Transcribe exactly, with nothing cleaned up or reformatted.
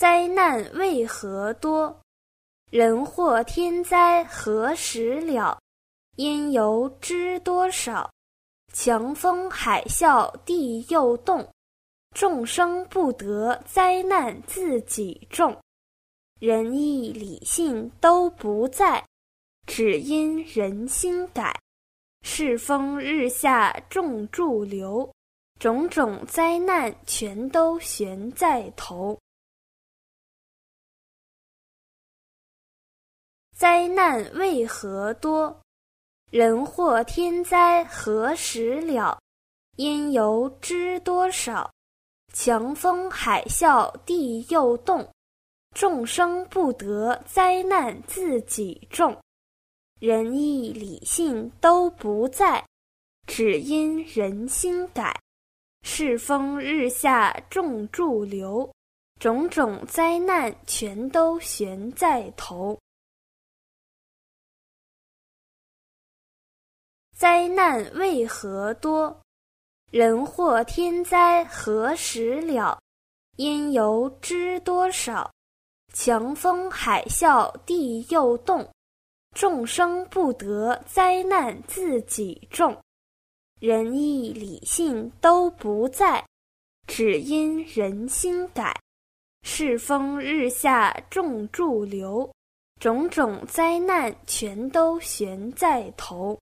灾难为何多？人祸天灾何时了？因由知多少？强风海啸地又动，众生不得灾难自己种。仁义礼信都不在，只因人心改。世风日下众驻留，种种灾难全都悬在头。灾难为何多？人祸天灾何时了？因由知多少？强风海啸地又动，众生不得灾难自己种。仁义礼信都不在，只因人心改。世风日下众驻留，种种灾难全都悬在头。灾难为何多？人祸天灾何时了？因由知多少？强风海啸地又动，众生不得灾难自己种。仁义礼信都不在，只因人心改。世风日下众驻留，种种灾难全都悬在头。